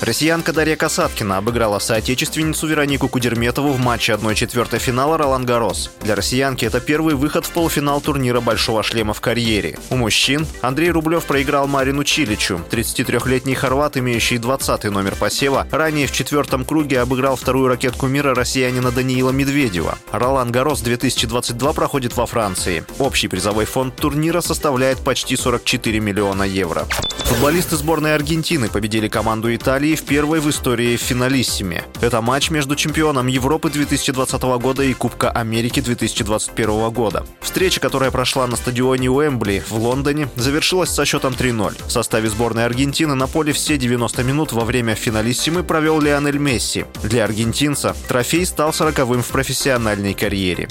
Россиянка Дарья Касаткина обыграла соотечественницу Веронику Кудерметову в матче 1/4 финала Ролан Гаррос. Для россиянки это первый выход в полуфинал турнира «Большого шлема» в карьере. У мужчин Андрей Рублев проиграл Марину Чиличу. 33-летний хорват, имеющий 20-й номер посева, ранее в четвертом круге обыграл вторую ракетку мира россиянина Даниила Медведева. Ролан Гаррос 2022 проходит во Франции. Общий призовой фонд турнира составляет почти 44 миллиона евро. Футболисты сборной Аргентины победили команду Италии в первой в истории финалиссиме. Это матч между чемпионом Европы 2020 года и Кубка Америки 2021 года. Встреча, которая прошла на стадионе Уэмбли в Лондоне, завершилась со счетом 3-0. В составе сборной Аргентины на поле все 90 минут во время финалиссимы провел Лионель Месси. Для аргентинца трофей стал 40-м в профессиональной карьере.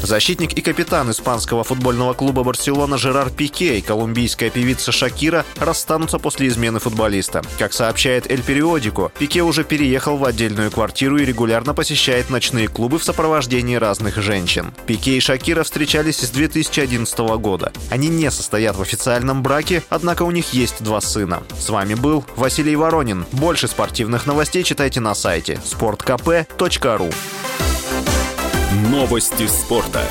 Защитник и капитан испанского футбольного клуба «Барселона» Жерар Пике и колумбийская певица Шакира расстанутся после измены футболиста. Как сообщает «Эль Периодико», Пике уже переехал в отдельную квартиру и регулярно посещает ночные клубы в сопровождении разных женщин. Пике и Шакира встречались с 2011 года. Они не состоят в официальном браке, однако у них есть два сына. С вами был Василий Воронин. Больше спортивных новостей читайте на сайте sportkp.ru. Новости спорта.